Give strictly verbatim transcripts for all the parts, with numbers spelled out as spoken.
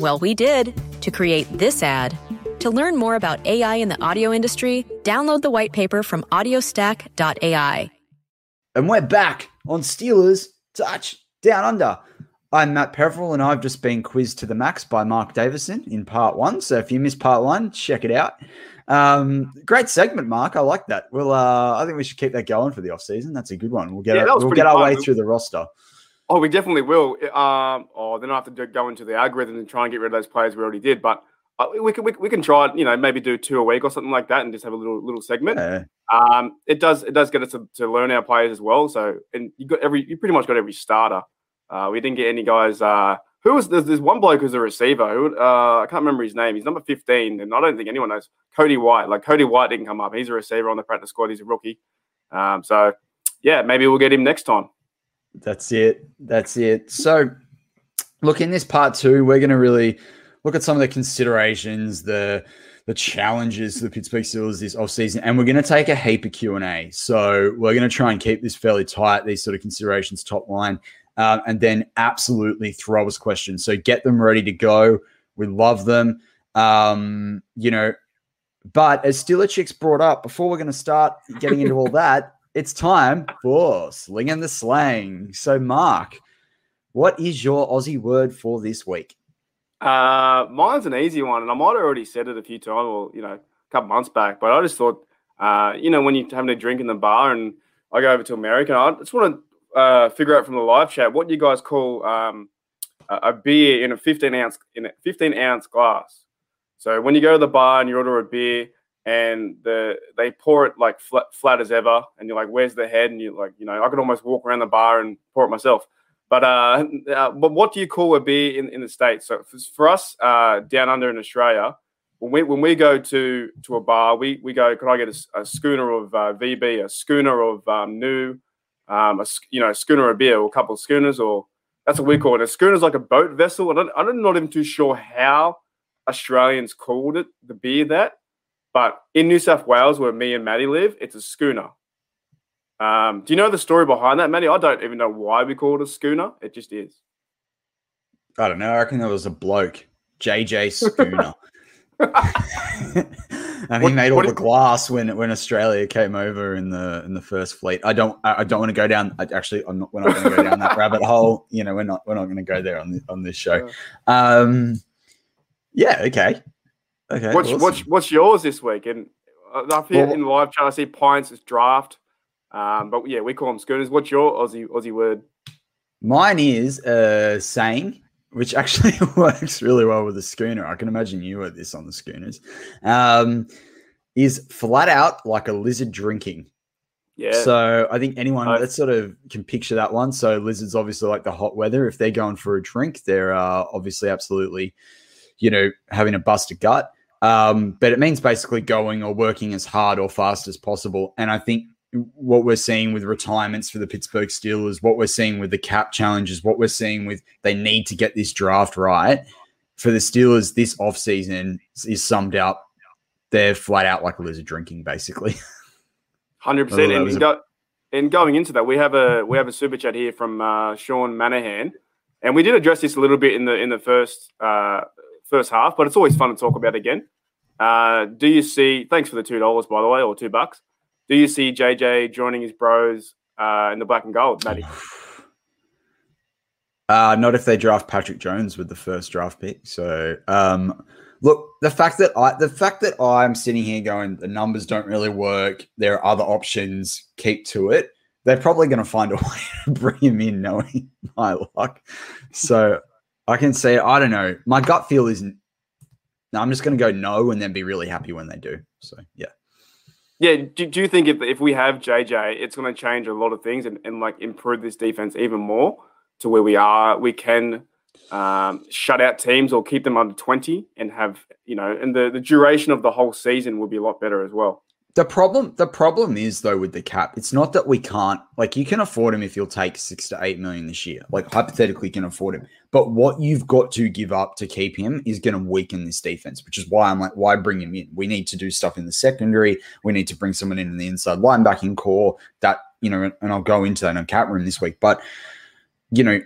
Well, we did, to create this ad. To learn more about A I in the audio industry, download the white paper from audio stack dot a i. And we're back on Steelers Touch Down Under. I'm Matt Peverell, and I've just been quizzed to the max by Mark Davison in part one. So if you missed part one, check it out. Um, great segment, Mark. I like that. Well, uh, I think we should keep that going for the offseason. That's a good one. We'll get, yeah, our, we'll get our way through the roster. Oh, we definitely will. Um, oh, then I have to go into the algorithm and try and get rid of those players we already did. But uh, we can we, we can try, you know, maybe do two a week or something like that, and just have a little little segment. Yeah. Um, it does it does get us to, to learn our players as well. So, and you got every you pretty much got every starter. Uh, we didn't get any guys. Uh, who was there's, there's one bloke who's a receiver. Who uh, I can't remember his name. He's number fifteen, and I don't think anyone knows. Cody White. Like Cody White didn't come up. He's a receiver on the practice squad. He's a rookie. Um, so yeah, maybe we'll get him next time. That's it. That's it. So, look, in this part two, we're going to really look at some of the considerations, the the challenges to the Pittsburgh Steelers this offseason, and we're going to take a heap of Q and A. So we're going to try and keep this fairly tight, these sort of considerations top line, um, and then absolutely throw us questions. So get them ready to go. We love them. Um, you know, but as Steeler Chick's brought up, before we're going to start getting into all that, it's time for Sling and the Slang. So, Mark, what is your Aussie word for this week? Uh, mine's an easy one, and I might have already said it a few times, or, you know, a couple months back, but I just thought, uh, you know, when you're having a drink in the bar and I go over to America, I just want to uh, figure out from the live chat what you guys call um, a beer in a fifteen-ounce in a fifteen-ounce glass. So when you go to the bar and you order a beer, and the they pour it like flat, flat as ever, and you're like, where's the head? And you're like, you know, I could almost walk around the bar and pour it myself. But uh, uh but what do you call a beer in, in the States? So for us, uh, down under in Australia, when we when we go to to a bar, we we go, can I get a, a schooner of uh, V B, a schooner of um, new, um, a, you know, a schooner of beer, or a couple of schooners, or that's what we call it. A schooner is like a boat vessel. I don't, I'm not even too sure how Australians called it, the beer that. But in New South Wales, where me and Maddie live, it's a schooner. Um, do you know the story behind that, Maddie? I don't even know why we call it a schooner. It just is. I don't know. I reckon there was a bloke, J J Schooner. And he what, made all the is- glass when when Australia came over in the in the first fleet. I don't I don't want to go down. I, actually, I'm not. We're not going to go down that rabbit hole. You know, we're not we're not going to go there on the, on this show. Um, yeah. Okay. Okay, what's, awesome. what's what's yours this week? And up here well, in live chat, I see pints is draft. Um, but yeah, we call them schooners. What's your Aussie Aussie word? Mine is a uh, saying, which actually works really well with a schooner. I can imagine you at this on the schooners. Um, is flat out like a lizard drinking. Yeah. So I think anyone that sort of can picture that one. So Lizards obviously like the hot weather. If they're going for a drink, they're uh, obviously absolutely, you know, having a bust a gut. Um, but it means basically going or working as hard or fast as possible. And I think what we're seeing with retirements for the Pittsburgh Steelers, what we're seeing with the cap challenges, what we're seeing with they need to get this draft right for the Steelers this offseason is summed up. They're flat out like a loser drinking, basically. Hundred percent, and, go, and going into that, we have a we have a super chat here from uh, Sean Manahan, and we did address this a little bit in the in the first uh, first half, but it's always fun to talk about again. Uh, do you see? Thanks for the two dollars, by the way, or two bucks. Do you see J J joining his bros uh, in the black and gold, Maddie? Uh, not if they draft Patrick Jones with the first draft pick. So. Um, Look, the fact that I the fact that I'm sitting here going the numbers don't really work, there are other options, keep to it. They're probably going to find a way to bring him in, knowing my luck. So I can say I don't know. My gut feel isn't. No, I'm just going to go no, and then be really happy when they do. So yeah, yeah. Do, do you think if if we have J J, it's going to change a lot of things and, and like improve this defense even more to where we are? We can. Um, shut out teams or keep them under twenty and have, you know, and the, the duration of the whole season will be a lot better as well. The problem, the problem is though, with the cap, it's not that we can't, like you can afford him if you'll take six to eight million this year, like hypothetically can afford him, but what you've got to give up to keep him is going to weaken this defense, which is why I'm like, why bring him in? We need to do stuff in the secondary. We need to bring someone in in the inside linebacking core that, you know, and I'll go into that in a cap room this week, but you know,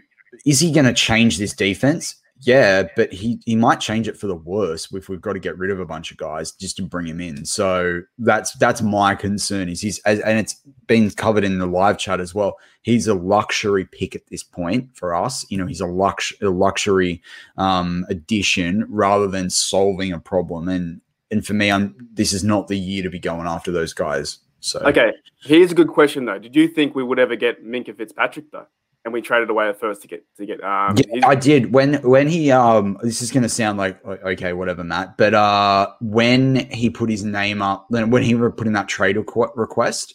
is he going to change this defense? Yeah, but he, he might change it for the worse if we've got to get rid of a bunch of guys just to bring him in. So that's that's my concern. Is he's and it's been covered in the live chat as well. He's a luxury pick at this point for us. You know, he's a, lux, a luxury um, addition rather than solving a problem. And and for me, I'm this is not the year to be going after those guys. So okay, here's a good question though. Did you think we would ever get Minka Fitzpatrick though? And we traded away at first to get to get. Um, yeah, I did when when he. Um, this is going to sound like okay, whatever, Matt. But uh, when he put his name up, then when he were putting that trade request,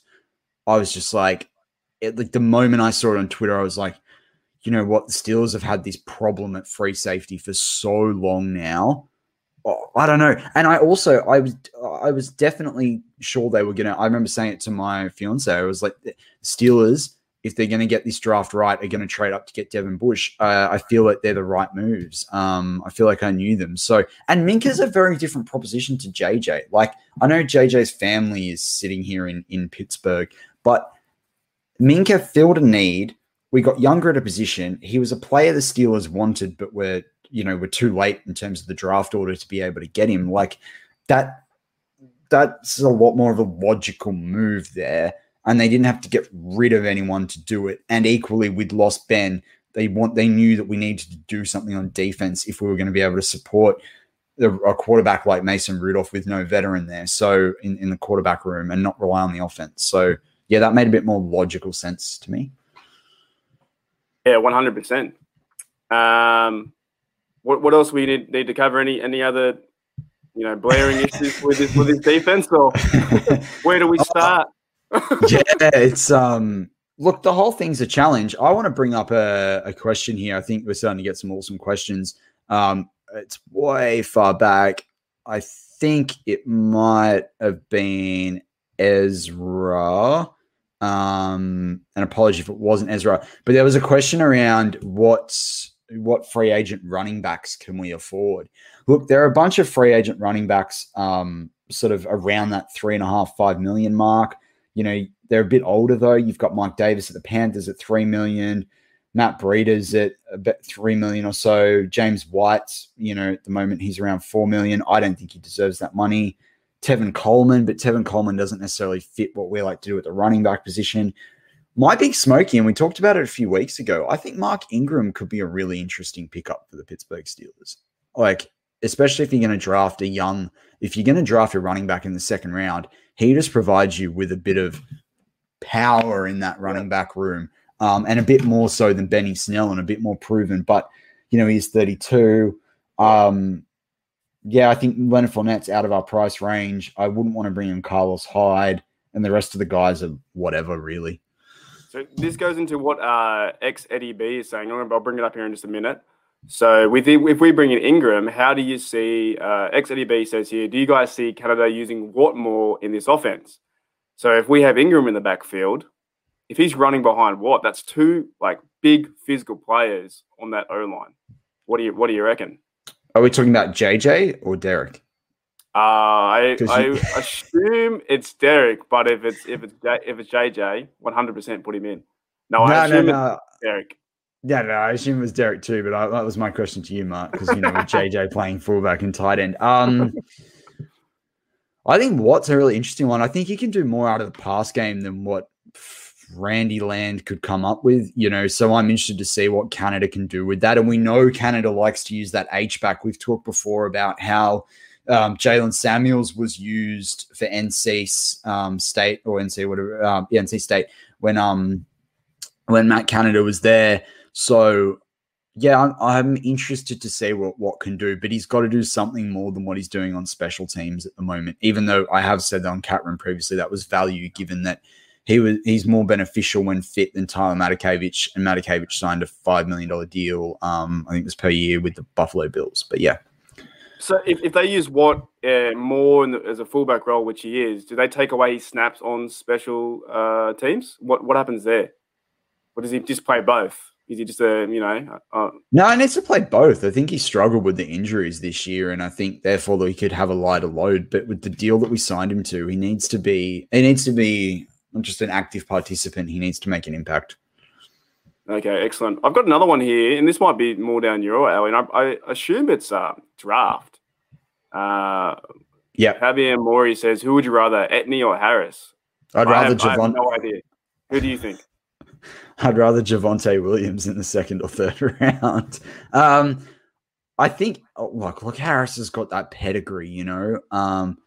I was just like, it, like the moment I saw it on Twitter, I was like, you know what, the Steelers have had this problem at free safety for so long now. Oh, I don't know, and I also I was I was definitely sure they were gonna. I remember saying it to my fiance. I was like, the Steelers, if they're going to get this draft right, are going to trade up to get Devin Bush. Uh, I feel like they're the right moves. Um, I feel like I knew them. So, and Minka's a very different proposition to J J. Like I know J J's family is sitting here in, in Pittsburgh, but Minka filled a need. We got younger at a position. He was a player the Steelers wanted, but we're, you know, we're too late in terms of the draft order to be able to get him. Like that, that's a lot more of a logical move there. And they didn't have to get rid of anyone to do it. And equally, we'd lost Ben. They want. They knew that we needed to do something on defense if we were going to be able to support a quarterback like Mason Rudolph with no veteran there, so in, in the quarterback room and not rely on the offense. So, yeah, that made a bit more logical sense to me. Yeah, one hundred percent. Um, what, what else we need, need to cover? Any any other, you know, blaring issues with this, with this defense? Or where do we start? Yeah, it's um look, the whole thing's a challenge. I want to bring up a, a question here. I think we're starting to get some awesome questions. Um it's way far back. I think it might have been Ezra. Um an apology if it wasn't Ezra, but there was a question around what's what free agent running backs can we afford? Look, there are a bunch of free agent running backs um sort of around that three and a half, five million mark. You know, they're a bit older, though. You've got Mike Davis at the Panthers at three million dollars. Matt Breeder's at about three million dollars or so. James White's, you know, at the moment he's around four million dollars. I don't think he deserves that money. Tevin Coleman, but Tevin Coleman doesn't necessarily fit what we like to do at the running back position. My big smoky, and we talked about it a few weeks ago, I think Mark Ingram could be a really interesting pickup for the Pittsburgh Steelers. Like, especially if you're going to draft a young, if you're going to draft a running back in the second round, he just provides you with a bit of power in that running back room, um, and a bit more so than Benny Snell and a bit more proven. But, you know, he's thirty-two. Um, yeah, I think Leonard Fournette's out of our price range. I wouldn't want to bring in Carlos Hyde. and the rest of the guys are whatever, really. So this goes into what uh, ex-Eddie B is saying. I'll bring it up here in just a minute. So with the, if we bring in Ingram, how do you see uh, – ex-Eddie B says here, do you guys see Canada using Watmore in this offense? So if we have Ingram in the backfield, if he's running behind Watt, that's two like big physical players on that O-line. What do you what do you reckon? Are we talking about J J or Derek? Uh, I, I you... assume it's Derek, but if it's if it's if it's J J, one hundred percent put him in. No, no I assume no, no. it's Derek. Yeah, no, I assume it was Derek too, but I, that was my question to you, Mark, because you know with J J playing fullback and tight end. Um, I think Watt's a really interesting one. I think he can do more out of the pass game than what Randy Land could come up with, you know, so I'm interested to see what Canada can do with that. And we know Canada likes to use that H-back. We've talked before about how um, Jalen Samuels was used for N C um, State or N C whatever, uh, N C State when um when Matt Canada was there. So yeah, I'm, I'm interested to see what what can do, but he's got to do something more than what he's doing on special teams at the moment. Even though I have said that on Cameron previously, that was value given that. He was he's more beneficial when fit than Tyler Matakevich, and Matakevich signed a five million dollar deal. Um, I think it was per year with the Buffalo Bills. But yeah. So if, if they use Watt uh, more in the, as a fullback role, which he is, do they take away his snaps on special uh, teams? What what happens there? Or does he just play both? Is he just a you know? Uh, no, he needs to play both. I think he struggled with the injuries this year, and I think therefore he could have a lighter load. But with the deal that we signed him to, he needs to be he needs to be. Not just an active participant. He needs to make an impact. Okay, excellent. I've got another one here, and this might be more down your alley. And I, I assume it's uh, draft. Uh, yeah. Javier Mori says, who would you rather, Etney or Harris? I'd rather I have, Javon. I have no idea. Who do you think? I'd rather Javonte Williams in the second or third round. Um, I think, oh, look, look, Harris has got that pedigree, you know. Um,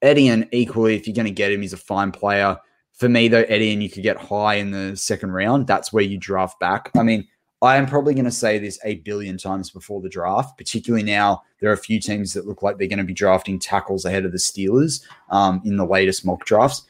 Etienne, equally, if you're going to get him, he's a fine player. For me, though, Etienne, you could get high in the second round. That's where you draft back. I mean, I am probably going to say this a billion times before the draft, particularly now there are a few teams that look like they're going to be drafting tackles ahead of the Steelers um, in the latest mock drafts.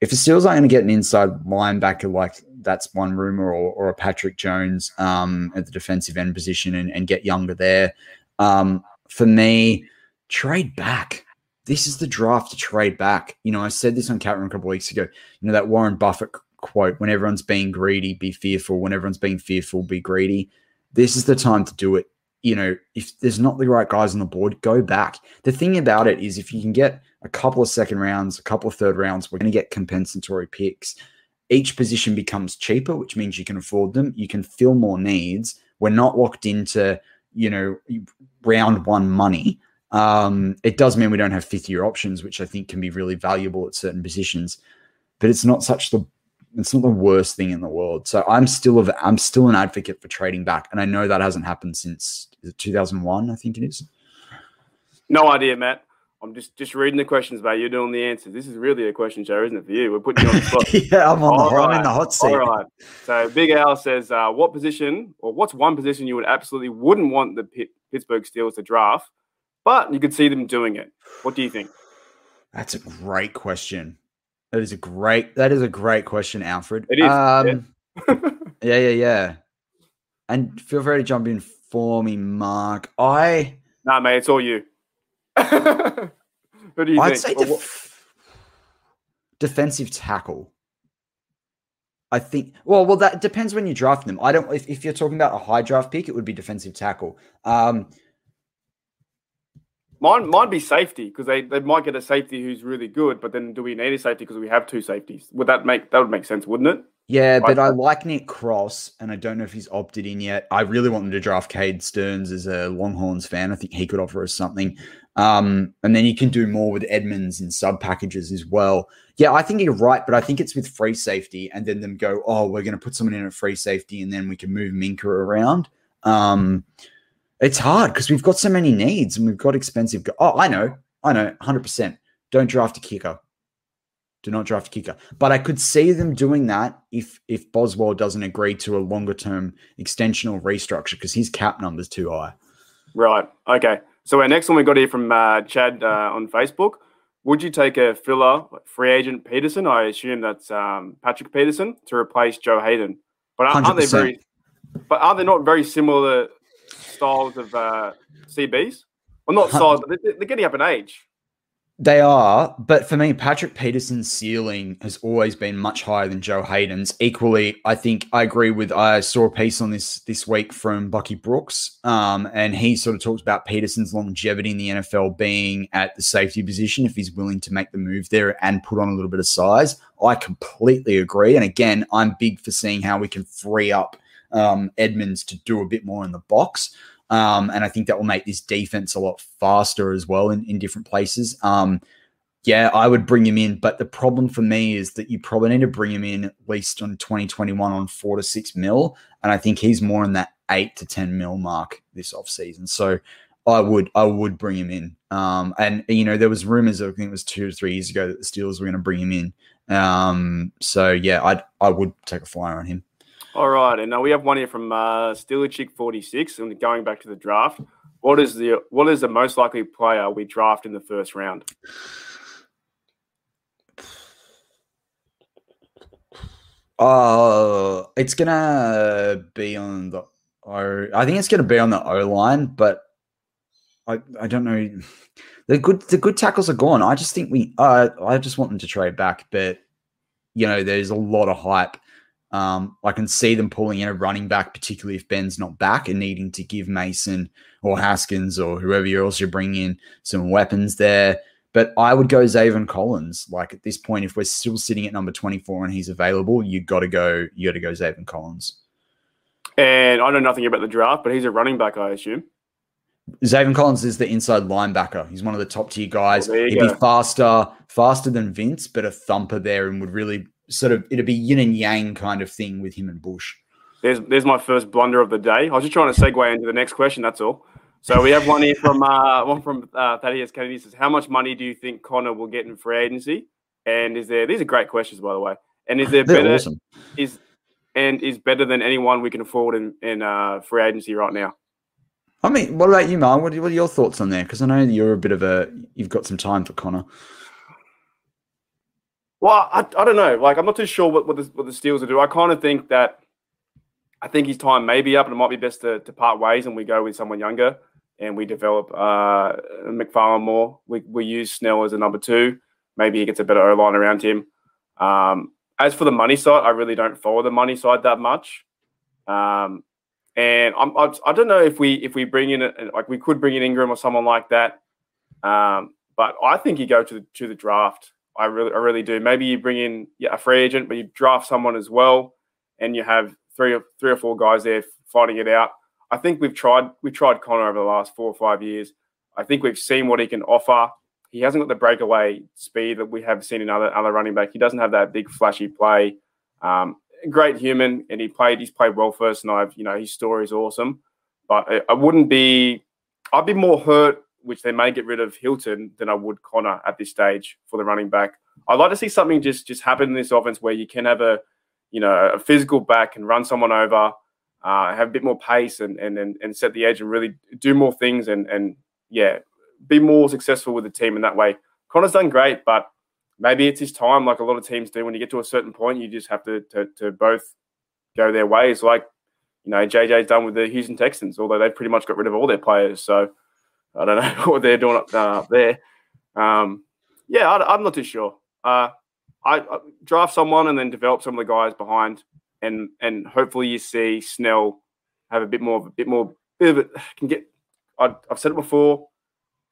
If the Steelers aren't going to get an inside linebacker, like that's one rumor, or, or a Patrick Jones um, at the defensive end position and, and get younger there, um, for me, trade back. This is the draft to trade back. You know, I said this on Cameron a couple of weeks ago. You know, that Warren Buffett quote, when everyone's being greedy, be fearful. When everyone's being fearful, be greedy. This is the time to do it. You know, if there's not the right guys on the board, go back. The thing about it is if you can get a couple of second rounds, a couple of third rounds, we're going to get compensatory picks. Each position becomes cheaper, which means you can afford them. You can fill more needs. We're not locked into, you know, round one money. Um, it does mean we don't have fifth year options, which I think can be really valuable at certain positions, but it's not such the, it's not the worst thing in the world. So I'm still, a, I'm still an advocate for trading back. And I know that hasn't happened since two thousand one, I think it is. No idea, Matt. I'm just, just reading the questions, mate. You're doing the answers. This is really a question show, isn't it, for you? We're putting you on the spot. yeah, I'm, on the, right. I'm in the hot seat. All right. So Big Al says, uh, what position or what's one position you would absolutely wouldn't want the Pit- Pittsburgh Steelers to draft? But you could see them doing it. What do you think? That's a great question. That is a great. That is a great question, Alfred. It is. Um, yeah. yeah, yeah, yeah. And feel free to jump in for me, Mark. I. Nah, mate, it's all you. Who do you I'd think? I'd say def- defensive tackle. I think well, well, that depends when you draft them. I don't. If, if you're talking about a high draft pick, it would be defensive tackle. Um. Mine might be safety because they, they might get a safety who's really good, but then do we need a safety because we have two safeties? Would that make that would make sense, wouldn't it? Yeah, right. But I like Nick Cross, and I don't know if he's opted in yet. I really want them to draft Cade Stearns as a Longhorns fan. I think he could offer us something. Um, and then you can do more with Edmonds in sub packages as well. Yeah, I think you're right, but I think it's with free safety, and then them go, oh, we're going to put someone in at free safety, and then we can move Minka around. Um It's hard because we've got so many needs and we've got expensive. Go- oh, I know. I know. one hundred percent. Don't draft a kicker. Do not draft a kicker. But I could see them doing that if if Boswell doesn't agree to a longer-term extension or restructure because his cap number's too high. Right. Okay. So our next one we got here from uh, Chad uh, on Facebook. Would you take a filler free agent Peterson? I assume that's um, Patrick Peterson to replace Joe Hayden. But aren't they very? But are they not very similar styles of uh, C Bs? Well, not styles, but they're, they're getting up in age. They are, but for me, Patrick Peterson's ceiling has always been much higher than Joe Hayden's. Equally, I think I agree with, I saw a piece on this this week from Bucky Brooks, um, and he sort of talks about Peterson's longevity in the N F L being at the safety position if he's willing to make the move there and put on a little bit of size. I completely agree. And again, I'm big for seeing how we can free up um, Edmonds to do a bit more in the box. Um, and I think that will make this defense a lot faster as well in, in different places. Um, yeah, I would bring him in. But the problem for me is that you probably need to bring him in at least on twenty twenty-one on four to six mil. And I think he's more in that eight to ten mil mark this offseason. So I would I would bring him in. Um, and, you know, there was rumors, I think it was two to three years ago, that the Steelers were going to bring him in. Um, so, yeah, I'd, I would take a flyer on him. All right, and now we have one here from uh, Steeler Chick forty-six, and going back to the draft, what is the what is the most likely player we draft in the first round? Uh, it's gonna be on the O. I think it's gonna be on the O line, but I I don't know. The good the good tackles are gone. I just think we uh, I just want them to trade back, but you know there's a lot of hype. Um, I can see them pulling in a running back, particularly if Ben's not back and needing to give Mason or Haskins or whoever else you bring in some weapons there. But I would go Zaven Collins. Like at this point, if we're still sitting at number twenty-four and he's available, you got to go. You got to go Zaven Collins. And I know nothing about the draft, but he's a running back, I assume. Zaven Collins is the inside linebacker. He's one of the top tier guys. Well, He'd go. be faster, faster than Vince, but a thumper there, and would really. Sort of, it'd be yin and yang kind of thing with him and Bush. There's there's my first blunder of the day. I was just trying to segue into the next question. That's all. So we have one here from uh, one from uh, Thaddeus Kennedy. Says, how much money do you think Connor will get in free agency? And is there? These are great questions, by the way. And is there They're better? Awesome. Is and is better than anyone we can afford in in uh, free agency right now? I mean, what about you, Mar? What are your thoughts on there? Because I know you're a bit of a you've got some time for Connor. Well, I, I don't know. Like, I'm not too sure what, what, the, what the Steelers will do. I kind of think that I think his time may be up and it might be best to, to part ways and we go with someone younger and we develop uh, McFarlane more. We, we use Snell as a number two. Maybe he gets a better O-line around him. Um, as for the money side, I really don't follow the money side that much. Um, and I'm, I, I don't know if we if we bring in – like, we could bring in Ingram or someone like that. Um, but I think you go to the, to the draft – I really, I really do. Maybe you bring in yeah, a free agent, but you draft someone as well, and you have three or three or four guys there fighting it out. I think we've tried we tried Connor over the last four or five years. I think we've seen what he can offer. He hasn't got the breakaway speed that we have seen in other other running back. He doesn't have that big flashy play. Um, great human, and he played he's played well first night. You know his story is awesome, but I, I wouldn't be. I'd be more hurt. Which they may get rid of Hilton than I would Connor at this stage for the running back. I'd like to see something just just happen in this offense where you can have a, you know, a physical back and run someone over, uh, have a bit more pace and and and set the edge and really do more things and and yeah, be more successful with the team in that way. Connor's done great, but maybe it's his time, like a lot of teams do. When you get to a certain point, you just have to to, to both go their ways. Like you know, J J's done with the Houston Texans, although they've pretty much got rid of all their players. So. I don't know what they're doing up, uh, up there. Um, yeah, I, I'm not too sure. Uh, I, I draft someone and then develop some of the guys behind, and and hopefully you see Snell have a bit more, a bit more, bit of it can get. I, I've said it before: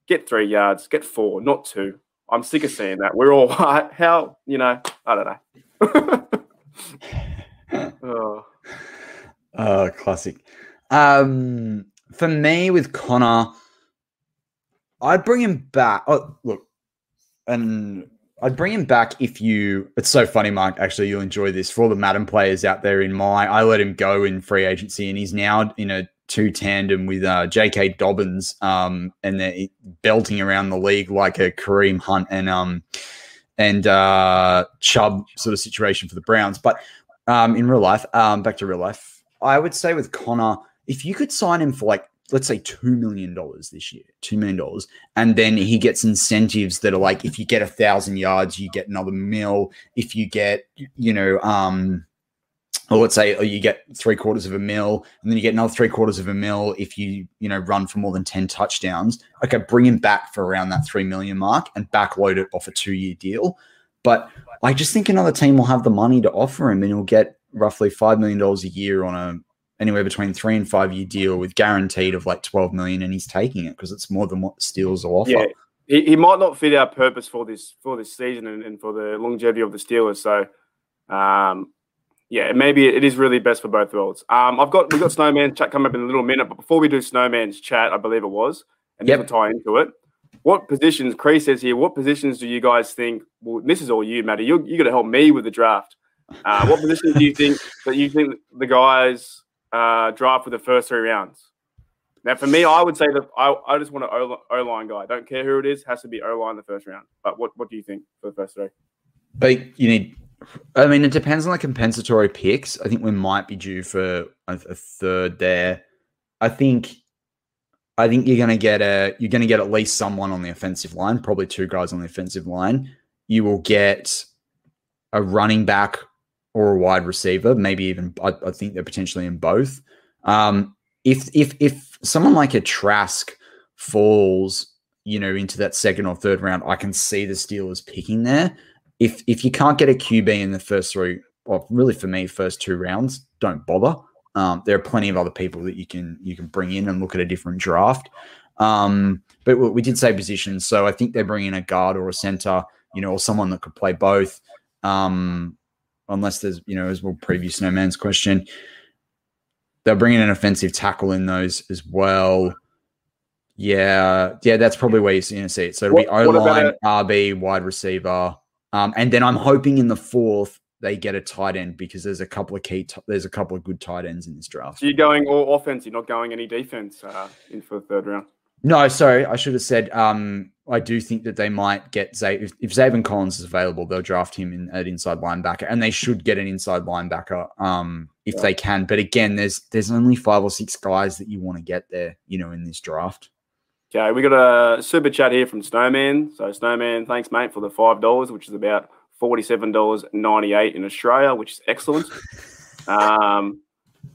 get three yards, get four, not two. I'm sick of seeing that. We're all how you know. I don't know. oh. oh, classic. Um, for me, with Connor. I'd bring him back. Oh, look, and I'd bring him back if you. It's so funny, Mark. Actually, you'll enjoy this for all the Madden players out there. In my, I let him go in free agency, and he's now in a two tandem with uh, J K Dobbins, um, and they're belting around the league like a Kareem Hunt and um and uh, Chubb sort of situation for the Browns. But um, in real life, um, back to real life, I would say with Connor, if you could sign him for like let's say two million dollars this year, two million dollars. And then he gets incentives that are like, if you get a thousand yards, you get another mil. If you get, you know, um, or let's say or you get three quarters of a mil, and then you get another three quarters of a mil if you, you know, run for more than ten touchdowns. Okay, bring him back for around that three million mark and backload it off a two-year deal. But I just think another team will have the money to offer him, and he'll get roughly five million dollars a year on a anywhere between three and five-year deal with guaranteed of like twelve million dollars, and he's taking it because it's more than what Steelers will offer. Yeah, he, he might not fit our purpose for this for this season and, and for the longevity of the Steelers. So, um, yeah, maybe it is really best for both worlds. Um, I've got we've got Snowman's chat coming up in a little minute, but before we do Snowman's chat, I believe it was, and yep. this will tie into it. What positions, Cree says here, what positions do you guys think, well, this is all you, Maddie, you're, you're going to help me with the draft. Uh, what positions do you think that you think the guys uh, draft for the first three rounds? Now, for me, I would say that I, I just want an O-line guy. I don't care who it is, has to be O-line the first round. But what, what do you think for the first three? But you need, I mean, it depends on the compensatory picks. I think we might be due for a, a third there. I think. I think you're gonna get a you're gonna get at least someone on the offensive line, probably two guys on the offensive line. You will get a running back or a wide receiver, maybe even I, I think they're potentially in both. Um, if if if someone like a Trask falls, you know, into that second or third round, I can see the Steelers picking there. If if you can't get a Q B in the first three, well, really for me, first two rounds, don't bother. Um, there are plenty of other people that you can you can bring in and look at a different draft. Um, but we did say positions, so I think they bring in a guard or a center, you know, or someone that could play both. Um, unless there's, you know, as we'll preview Snowman's question, they'll bring in an offensive tackle in those as well. Yeah, yeah, that's probably where you're going to see it. So it'll be O line, R B, wide receiver, um, and then I'm hoping in the fourth they get a tight end because there's a couple of key, t- there's a couple of good tight ends in this draft. So you're going all offense, you're not going any defense uh, in for the third round. No, sorry, I should have said. Um, I do think that they might get Z- if, if Zaven Collins is available, they'll draft him in at inside linebacker, and they should get an inside linebacker um, if yeah. they can. But again, there's there's only five or six guys that you want to get there, you know, in this draft. Okay, we got a super chat here from Snowman. So Snowman, thanks mate for the five dollars, which is about forty-seven dollars and ninety-eight cents in Australia, which is excellent. Um,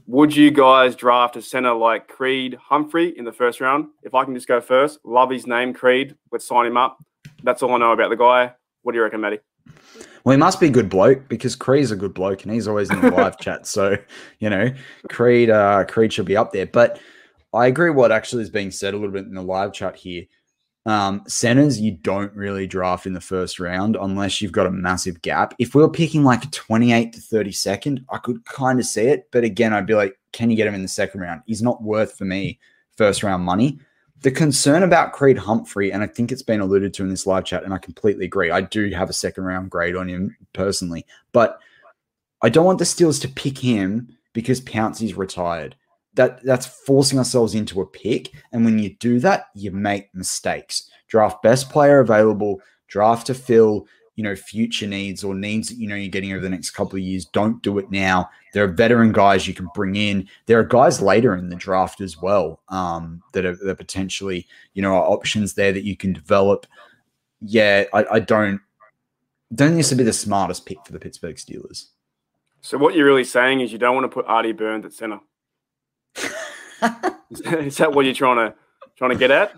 would you guys draft a center like Creed Humphrey in the first round? If I can just go first, love his name, Creed. Let's sign him up. That's all I know about the guy. What do you reckon, Matty? Well, he must be a good bloke because Creed's a good bloke and he's always in the live chat. So, you know, Creed, uh, Creed should be up there. But I agree what actually is being said a little bit in the live chat here. Um, centers you don't really draft in the first round unless you've got a massive gap. If we were picking like twenty-eight to thirty-second, I could kind of see it. But again, I'd be like, can you get him in the second round? He's not worth, for me, first round money. The concern about Creed Humphrey, and I think it's been alluded to in this live chat, and I completely agree. I do have a second round grade on him personally, but I don't want the Steelers to pick him because Pouncey's retired. That that's forcing ourselves into a pick. And when you do that, you make mistakes. Draft best player available, draft to fill, you know, future needs or needs that, you know, you're getting over the next couple of years. Don't do it now. There are veteran guys you can bring in. There are guys later in the draft as well um, that, are, that are potentially, you know, are options there that you can develop. Yeah, I, I don't, don't think this would be the smartest pick for the Pittsburgh Steelers. So what you're really saying is you don't want to put Artie Burns at center. Is that what you're trying to trying to get at?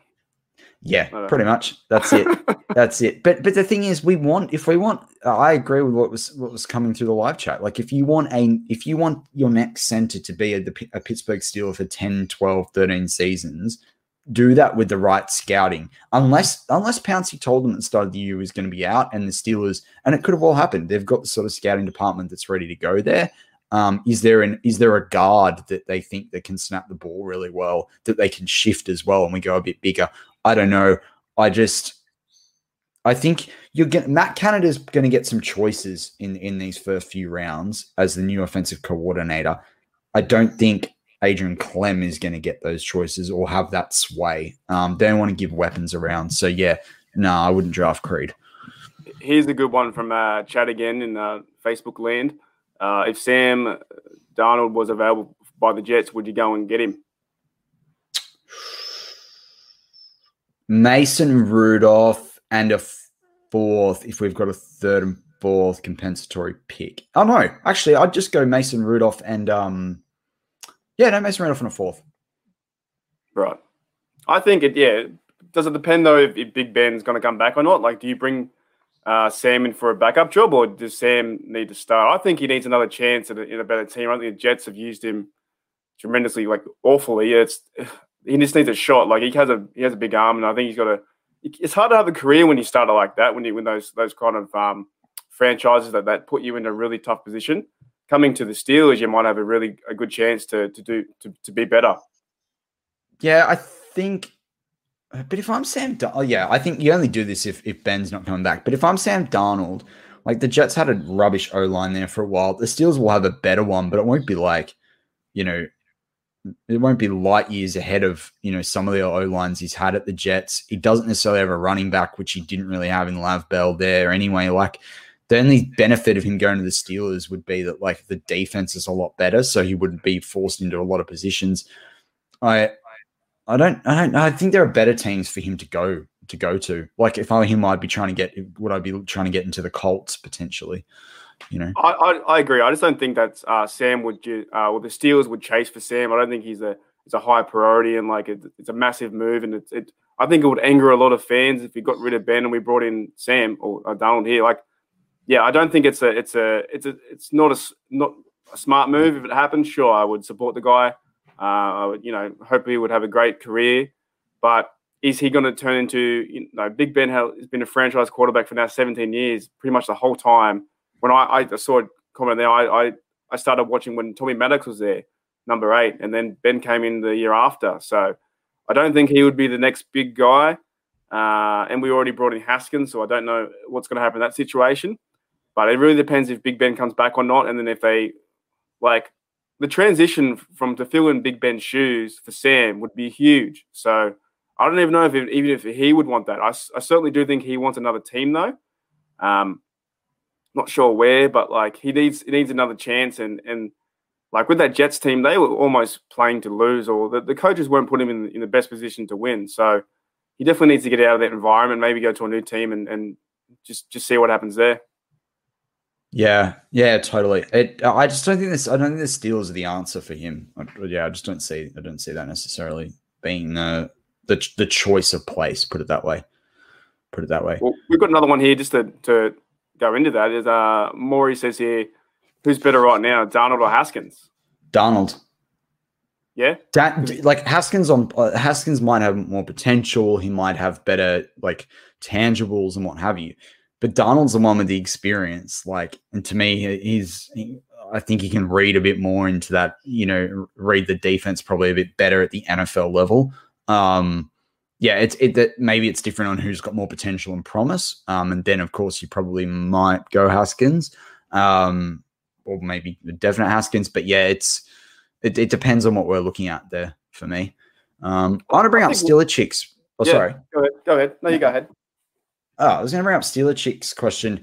Yeah, pretty much. That's it. That's it. But but the thing is, we want if we want. Uh, I agree with what was what was coming through the live chat. Like if you want a if you want your next center to be a, a Pittsburgh Steeler for ten, twelve, thirteen seasons, do that with the right scouting. Unless unless Pouncey told them at the start of the year he was going to be out, and the Steelers, and it could have all happened. They've got the sort of scouting department that's ready to go there. Um, is there an is there a guard that they think that can snap the ball really well, that they can shift as well, and we go a bit bigger? I don't know. I just I think you're get, Matt Canada is going to get some choices in in these first few rounds as the new offensive coordinator. I don't think Adrian Clem is going to get those choices or have that sway. Um, they don't want to give weapons around. So yeah, no, nah, I wouldn't draft Creed. Here's a good one from uh, Chad again in uh, Facebook land. Uh, if Sam Darnold was available by the Jets, would you go and get him? Mason Rudolph and a fourth if we've got a third and fourth compensatory pick. Oh, no. Actually, I'd just go Mason Rudolph and um, – yeah, no, Mason Rudolph and a fourth. Right. I think it – yeah. Does it depend, though, if, if Big Ben's going to come back or not? Like, do you bring uh, Sam in for a backup job, or does Sam need to start? I think he needs another chance at a, in a better team. I think the Jets have used him tremendously, like, awfully. It's – he just needs a shot. Like he has a he has a big arm, and I think he's got a. It's hard to have a career when you start it like that. When you when those those kind of um, franchises that, that put you in a really tough position, coming to the Steelers, you might have a really a good chance to to do to, to be better. Yeah, I think. But if I'm Sam, oh yeah, I think you only do this if if Ben's not coming back. But if I'm Sam Darnold, like the Jets had a rubbish O line there for a while. The Steelers will have a better one, but it won't be like, you know. It won't be light years ahead of, you know, some of the O-lines he's had at the Jets. He doesn't necessarily have a running back, which he didn't really have in Lav Bell there anyway. Like, the only benefit of him going to the Steelers would be that, like, the defense is a lot better, so he wouldn't be forced into a lot of positions. I I don't I don't know. I think there are better teams for him to go to go to. Like, if I were him, I'd be trying to get would I be trying to get into the Colts potentially. You know, I, I I agree. I just don't think that uh, Sam would uh, or the Steelers would chase for Sam. I don't think he's a it's a high priority, and like it, it's a massive move, and it's it. I think it would anger a lot of fans if we got rid of Ben and we brought in Sam or uh, Donald here. Like, yeah, I don't think it's a it's a it's a it's not a not a smart move. If it happens, sure, I would support the guy. Uh, I would, you know, hope he would have a great career, but. Is he going to turn into, you know, Big Ben has been a franchise quarterback for now seventeen years, pretty much the whole time. When I, I saw a comment there, I, I, I started watching when Tommy Maddox was there, number eight, and then Ben came in the year after. So I don't think he would be the next big guy. Uh, and we already brought in Haskins, so I don't know what's going to happen in that situation. But it really depends if Big Ben comes back or not. And then if they, like, the transition from to fill in Big Ben's shoes for Sam would be huge. So I don't even know if it, even if he would want that. I, I certainly do think he wants another team, though. Um, not sure where, but like he needs he needs another chance. And and like with that Jets team, they were almost playing to lose, or the, the coaches weren't putting him in, in the best position to win. So he definitely needs to get out of that environment, maybe go to a new team and, and just just see what happens there. Yeah, yeah, totally. It, I just don't think this. I don't think the Steelers are the answer for him. I, yeah, I just don't see. I don't see that necessarily being the. Uh, The, the choice of place, put it that way. Put it that way. Well, we've got another one here just to, to go into that. Is uh, Maury says here, who's better right now, Darnold or Haskins? Darnold. Yeah? Da- like Haskins on uh, Haskins might have more potential. He might have better like tangibles and what have you. But Darnold's the one with the experience. Like, and to me, he's. He, I think he can read a bit more into that. You know, read the defense probably a bit better at the N F L level. Um, yeah, it's it that maybe it's different on who's got more potential and promise. Um, and then of course you probably might go Haskins, um, or maybe the definite Haskins. But yeah, it's it, it depends on what we're looking at there for me. Um, I want to bring up Steeler Chick's. Oh, yeah, sorry. Go ahead. Go ahead. No, you go ahead. Oh, I was going to bring up Steeler Chick's question.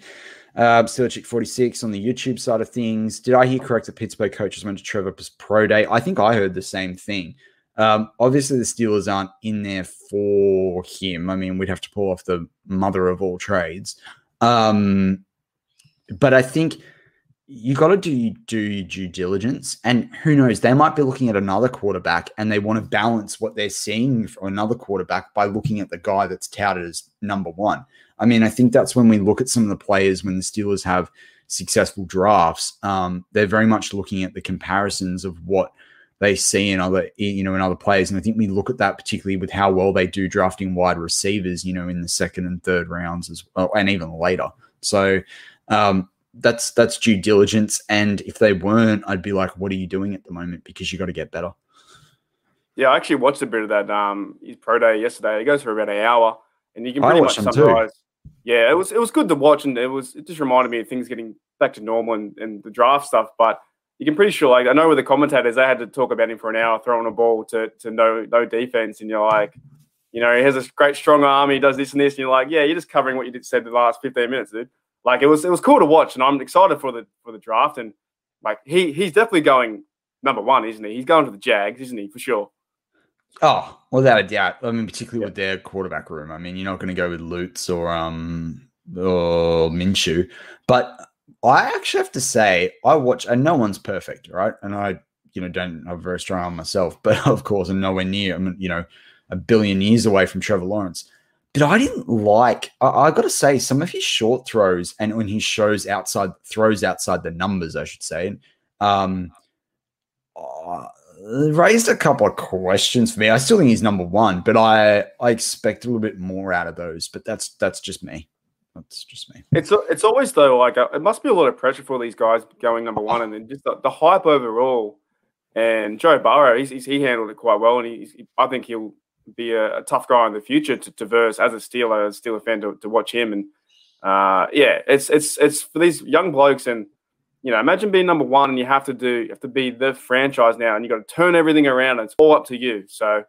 Uh, Steeler Chick forty-six on the YouTube side of things. Did I hear correct that Pittsburgh coaches went to Trevor's pro day? I think I heard the same thing. Um, obviously the Steelers aren't in there for him. I mean, we'd have to pull off the mother of all trades. Um, but I think you got to do, do your due diligence, and who knows, they might be looking at another quarterback and they want to balance what they're seeing for another quarterback by looking at the guy that's touted as number one. I mean, I think that's when we look at some of the players when the Steelers have successful drafts, um, they're very much looking at the comparisons of what they see in other, you know, in other players. And I think we look at that particularly with how well they do drafting wide receivers, you know, in the second and third rounds as well, and even later. So um, that's, that's due diligence. And if they weren't, I'd be like, what are you doing at the moment? Because you got to get better. Yeah. I actually watched a bit of that. Um, his pro day yesterday, it goes for about an hour and you can pretty much summarize. Too. Yeah. It was, it was good to watch. And it was, it just reminded me of things getting back to normal and, and the draft stuff, but you can pretty sure, like, I know with the commentators, they had to talk about him for an hour, throwing a ball to, to no no defense. And you're like, you know, he has a great strong arm. He does this and this. And you're like, yeah, you're just covering what you did, said the last fifteen minutes, dude. Like, it was it was cool to watch. And I'm excited for the for the draft. And, like, he he's definitely going number one, isn't he? He's going to the Jags, isn't he, for sure? Oh, without a doubt. I mean, particularly yeah. with their quarterback room. I mean, you're not going to go with Lutz or um or Minshew. But I actually have to say, I watch, and no one's perfect, right? And I, you know, don't have a very strong arm myself, but of course, I'm nowhere near, I'm, you know, a billion years away from Trevor Lawrence. But I didn't like, I, I got to say, some of his short throws and when he shows outside, throws outside the numbers, I should say, um, uh, raised a couple of questions for me. I still think he's number one, but I, I expect a little bit more out of those. But that's that's just me. That's just me. It's it's always, though, like a, it must be a lot of pressure for these guys going number one, and then just the, the hype overall. And Joe Burrow, he's, he's, he handled it quite well, and he's, he, I think he'll be a, a tough guy in the future to, to verse as a Steeler, as a Steeler fan to, to watch him. And uh, yeah, it's it's it's for these young blokes, and you know, imagine being number one, and you have to do, you have to be the franchise now, and you got to turn everything around, and it's all up to you. So,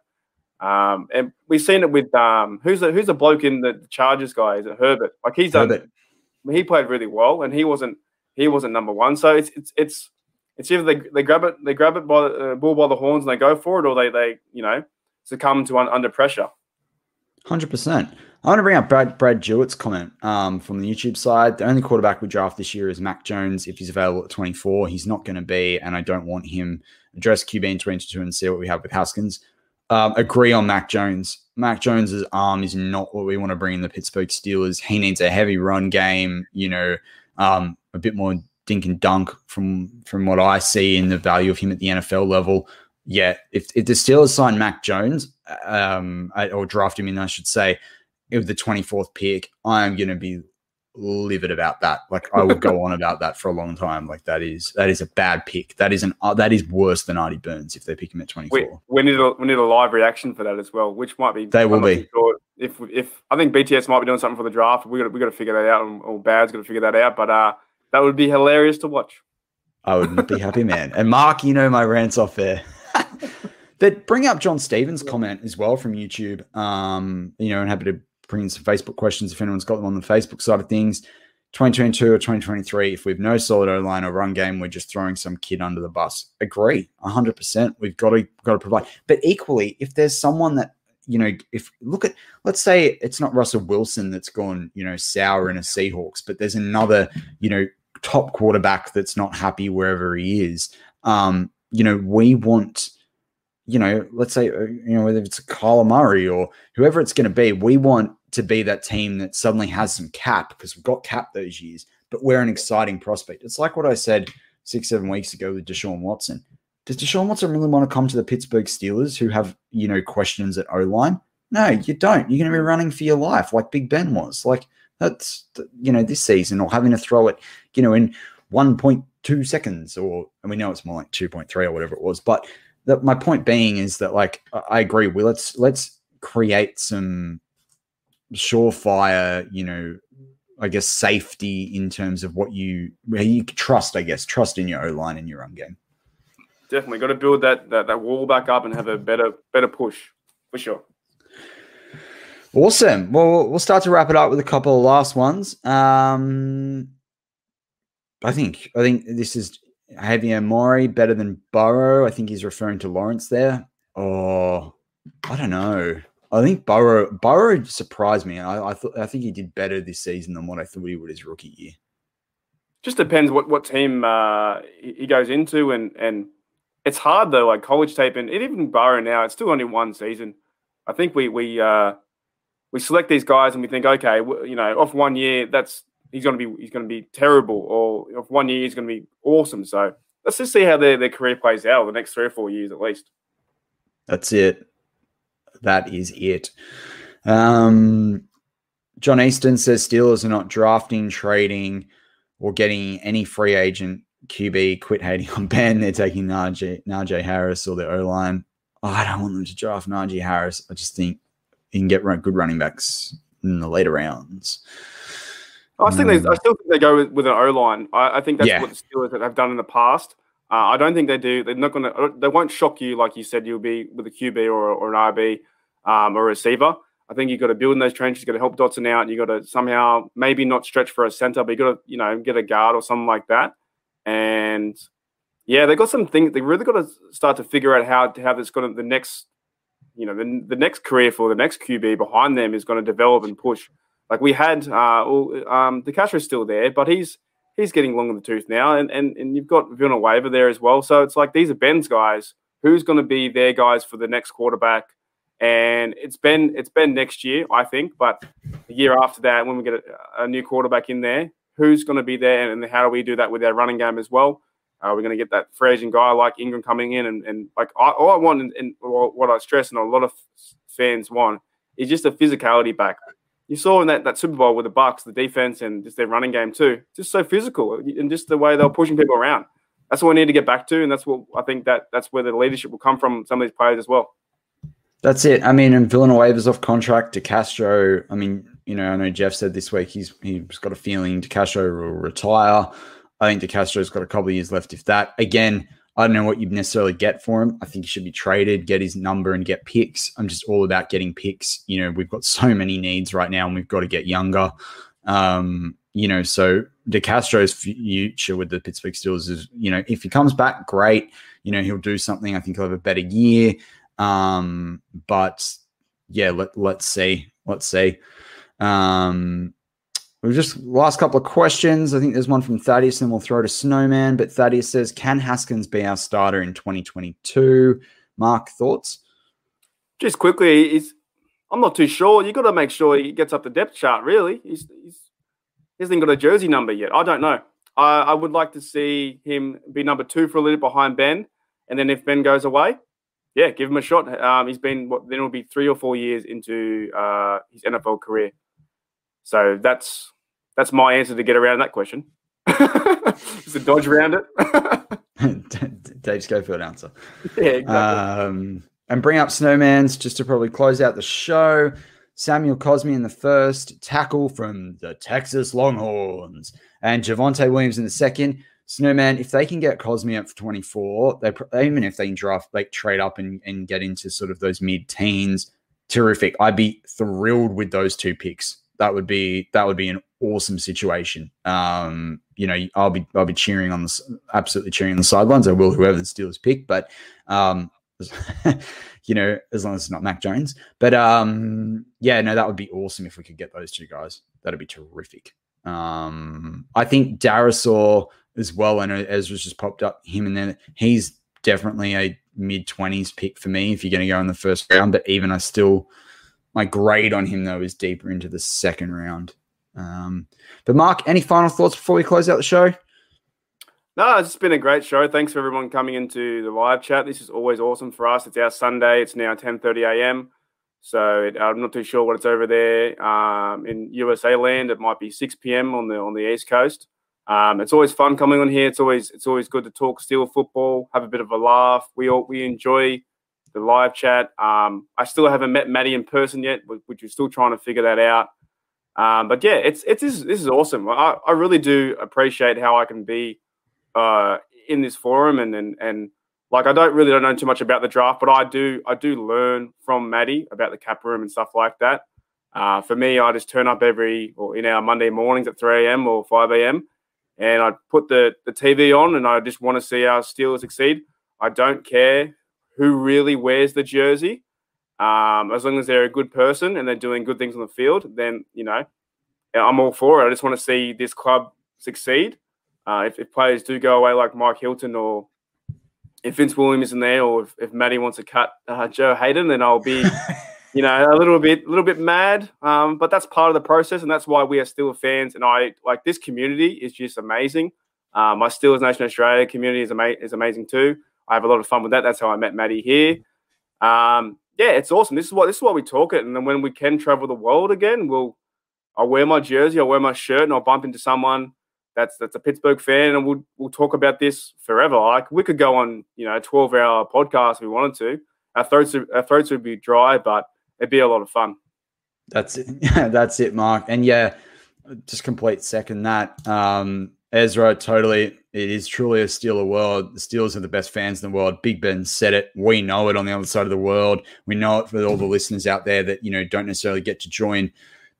um, and we've seen it with um, who's the, who's the bloke in the Chargers guy? Is it Herbert? Like he's done, he played really well, and he wasn't he wasn't number one. So it's it's it's. It's either they, they grab it, they grab it by the uh, bull by the horns, and they go for it, or they they you know succumb to un, under pressure. one hundred percent. I want to bring up Brad Brad Jewett's comment um, from the YouTube side. The only quarterback we draft this year is Mac Jones. If he's available at twenty-four, he's not going to be, and I don't want him. Address Q B in twenty-two and see what we have with Haskins. Um, agree on Mac Jones. Mac Jones's arm is not what we want to bring in the Pittsburgh Steelers. He needs a heavy run game. You know, um, a bit more dink and dunk from from what I see in the value of him at the N F L level. Yeah, if, if the Steelers sign Mac Jones um, or draft him in, I should say, with the twenty-fourth pick, I'm going to be livid about that. Like, I will go on about that for a long time. Like, that is that is a bad pick. That is an uh, that is worse than Artie Burns if they pick him at twenty-four. We, we need a we need a live reaction for that as well, which might be they will be. Sure if if I think B T S might be doing something for the draft, we got we got to figure that out, or Bad's got to figure that out. But uh. That would be hilarious to watch. I would be happy, man. And Mark, you know my rants off there. But bring up John Stevens' comment as well from YouTube. Um, you know, and happy to bring in some Facebook questions if anyone's got them on the Facebook side of things. twenty twenty-two or twenty twenty-three, if we have no solid O-line or run game, we're just throwing some kid under the bus. Agree, one hundred percent. We've got to got to provide. But equally, if there's someone that, you know, if look at, let's say it's not Russell Wilson that's gone, you know, sour in a Seahawks, but there's another, you know, top quarterback that's not happy wherever he is. Um, you know, we want, you know, let's say, you know, whether it's Kyle Murray or whoever it's going to be, we want to be that team that suddenly has some cap because we've got cap those years, but we're an exciting prospect. It's like what I said six, seven weeks ago with Deshaun Watson. Does Deshaun Watson really want to come to the Pittsburgh Steelers who have, you know, questions at O-line? No, you don't. You're going to be running for your life like Big Ben was. Like, that's, you know, this season, or having to throw it, you know, in one point two seconds, or, and we know it's more like two point three or whatever it was. But that, my point being is that, like, I agree. We let's, let's create some surefire, you know, I guess, safety in terms of what you, where you trust, I guess, trust in your O-line and your run game. Definitely got to build that, that that wall back up and have a better better push for sure. Awesome. Well, we'll start to wrap it up with a couple of last ones. Um, I think I think this is Javier Mori better than Burrow. I think he's referring to Lawrence there. Oh, I don't know. I think Burrow Burrow surprised me. I I, th- I think he did better this season than what I thought he would his rookie year. Just depends what what team uh, he goes into and and. It's hard though, like college tape and even Burrow now. It's still only one season. I think we we uh, we select these guys and we think, okay, you know, off one year that's he's gonna be he's gonna be terrible, or off one year he's gonna be awesome. So let's just see how their their career plays out the next three or four years at least. That's it. That is it. Um, John Easton says Steelers are not drafting, trading, or getting any free agent. Q B, quit hating on Ben. They're taking Najee, Najee Harris or the O-line. Oh, I don't want them to draft Najee Harris. I just think you can get good running backs in the later rounds. I think um, they, I still think they go with, with an O-line. I, I think that's yeah. what the Steelers have done in the past. Uh, I don't think they do. They're not going to. They won't shock you like you said. You'll be with a Q B or, or an R B um, or a receiver. I think you've got to build in those trenches. You've got to help Dotson out. You've got to somehow maybe not stretch for a center, but you've got to you know get a guard or something like that. And yeah, they got some things. They really got to start to figure out how to have this going to the next you know, the, the next career for the next Q B behind them is going to develop and push. Like we had, uh, all, um, the Castro's still there, but he's he's getting long in the tooth now, and and and you've got Villanueva there as well. So it's like these are Ben's guys. Who's going to be their guys for the next quarterback? And it's Ben. It's Ben next year, I think. But the year after that, when we get a, a new quarterback in there, who's going to be there, and how do we do that with our running game as well? Uh, we're going to get that free agent guy like Ingram coming in, and, and like I, all I want, and, and what I stress, and a lot of fans want, is just a physicality back. You saw in that, that Super Bowl with the Bucs, the defense, and just their running game too, just so physical, and just the way they were pushing people around. That's what we need to get back to, and that's what I think that that's where the leadership will come from some of these players as well. That's it. I mean, and Villanueva's off contract. DeCastro, I mean, you know, I know Jeff said this week he's he's got a feeling DeCastro will retire. I think DeCastro's got a couple of years left, if that. Again, I don't know what you'd necessarily get for him. I think he should be traded, get his number, and get picks. I'm just all about getting picks. You know, we've got so many needs right now, and we've got to get younger. Um, you know, so DeCastro's future with the Pittsburgh Steelers is, you know, if he comes back, great. You know, he'll do something. I think he'll have a better year. Um, but yeah, let, let's see. Let's see. Um, We've just last couple of questions. I think there's one from Thaddeus, and we'll throw to Snowman. But Thaddeus says, can Haskins be our starter in twenty twenty-two? Mark, thoughts? Just quickly, he's, I'm not too sure. You've got to make sure he gets up the depth chart, really. He's, he's, he hasn't got a jersey number yet. I don't know. I, I would like to see him be number two for a little bit behind Ben. And then if Ben goes away, yeah, give him a shot. Um, he's been, what, then it'll be three or four years into uh, his N F L career. So that's that's my answer to get around that question. Just a dodge around it. Dave Schofield answer. Yeah, exactly. Um, and bring up Snowman's just to probably close out the show. Samuel Cosmi in the first, tackle from the Texas Longhorns, and Javonte Williams in the second. Snowman, if they can get Cosmi up for twenty-four, they even if they can draft, like trade up and, and get into sort of those mid-teens, terrific. I'd be thrilled with those two picks. That would be that would be an awesome situation. Um, you know, I'll be I'll be cheering on the absolutely cheering on the sidelines. I will, whoever the Steelers pick, but um, you know, as long as it's not Mac Jones. But um, yeah, no, that would be awesome if we could get those two guys. That'd be terrific. Um, I think Darisaw as well. I know Ezra's just popped up him in there. He's definitely a mid twenties pick for me if you're going to go in the first round. But even I still. My grade on him, though, is deeper into the second round. Um, but, Mark, any final thoughts before we close out the show? No, it's been a great show. Thanks for everyone coming into the live chat. This is always awesome for us. It's our Sunday. It's now ten thirty a.m. So it, I'm not too sure what it's over there. Um, in U S A land, it might be six p.m. on the on the East Coast. Um, it's always fun coming on here. It's always it's always good to talk Steelers football, have a bit of a laugh. We all, we enjoy the live chat. Um, I still haven't met Maddie in person yet, which we're still trying to figure that out. Um, but yeah, it's it's this is awesome. I, I really do appreciate how I can be uh, in this forum, and and and like I don't really don't know too much about the draft, but I do I do learn from Maddie about the cap room and stuff like that. Uh, for me, I just turn up every or in our Monday mornings at three a.m. or five a.m. and I put the the T V on, and I just want to see our Steelers succeed. I don't care who really wears the jersey. Um, as long as they're a good person and they're doing good things on the field, then, you know, I'm all for it. I just want to see this club succeed. Uh, if, if players do go away like Mike Hilton, or if Vince Williams isn't there, or if, if Maddie wants to cut uh, Joe Hayden, then I'll be, you know, a little bit, little bit mad. Um, but that's part of the process, and that's why we are still fans. And I like this community is just amazing. Uh, my Steelers Nation Australia community is, ama- is amazing too. I have a lot of fun with that. That's how I met Maddie here. Um, yeah, it's awesome. This is what this is what we talk it. And then when we can travel the world again, we'll I'll wear my jersey, I'll wear my shirt, and I'll bump into someone that's that's a Pittsburgh fan, and we'll we'll talk about this forever. Like we could go on, you know, a twelve hour podcast if we wanted to. Our throats our throats would be dry, but it'd be a lot of fun. That's it. That's it, Mark. And yeah, just complete second that. Um, Ezra, totally. It is truly a Steeler world. The Steelers are the best fans in the world. Big Ben said it. We know it on the other side of the world. We know it for all the listeners out there that, you know, don't necessarily get to join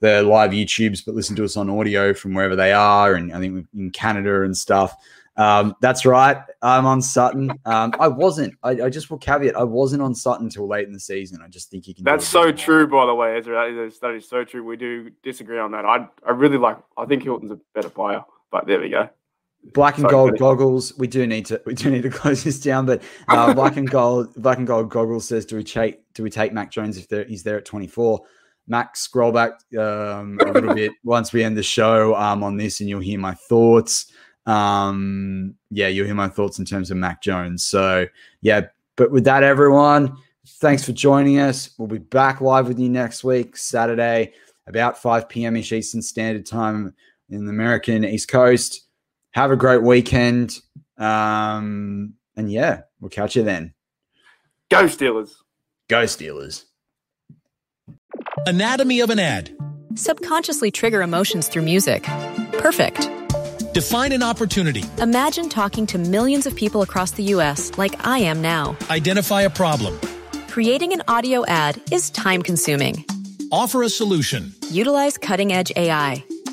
the live YouTubes, but listen to us on audio from wherever they are. And I think in Canada and stuff. Um, that's right. I'm on Sutton. Um, I wasn't. I, I just will caveat. I wasn't on Sutton until late in the season. I just think he can. That's so true, by the way, Ezra. That is, that is so true. We do disagree on that. I I really like. I think Hilton's a better player. But there we go. Black and so gold goggles. We do need to. We do need to close this down. But uh, black and gold. Black and gold goggles says, do we take? Do we take Mac Jones if there, he's there at twenty-four? Mac, scroll back um, a little bit once we end the show um, on this, and you'll hear my thoughts. Um, yeah, you'll hear my thoughts in terms of Mac Jones. So, yeah, but with that, everyone, thanks for joining us. We'll be back live with you next week, Saturday, about five p m ish Eastern Standard Time in the American East Coast. Have a great weekend. Um, and, yeah, we'll catch you then. Go Steelers. Go Steelers. Anatomy of an ad. Subconsciously trigger emotions through music. Perfect. Define an opportunity. Imagine talking to millions of people across the U S like I am now. Identify a problem. Creating an audio ad is time-consuming. Offer a solution. Utilize cutting-edge A I.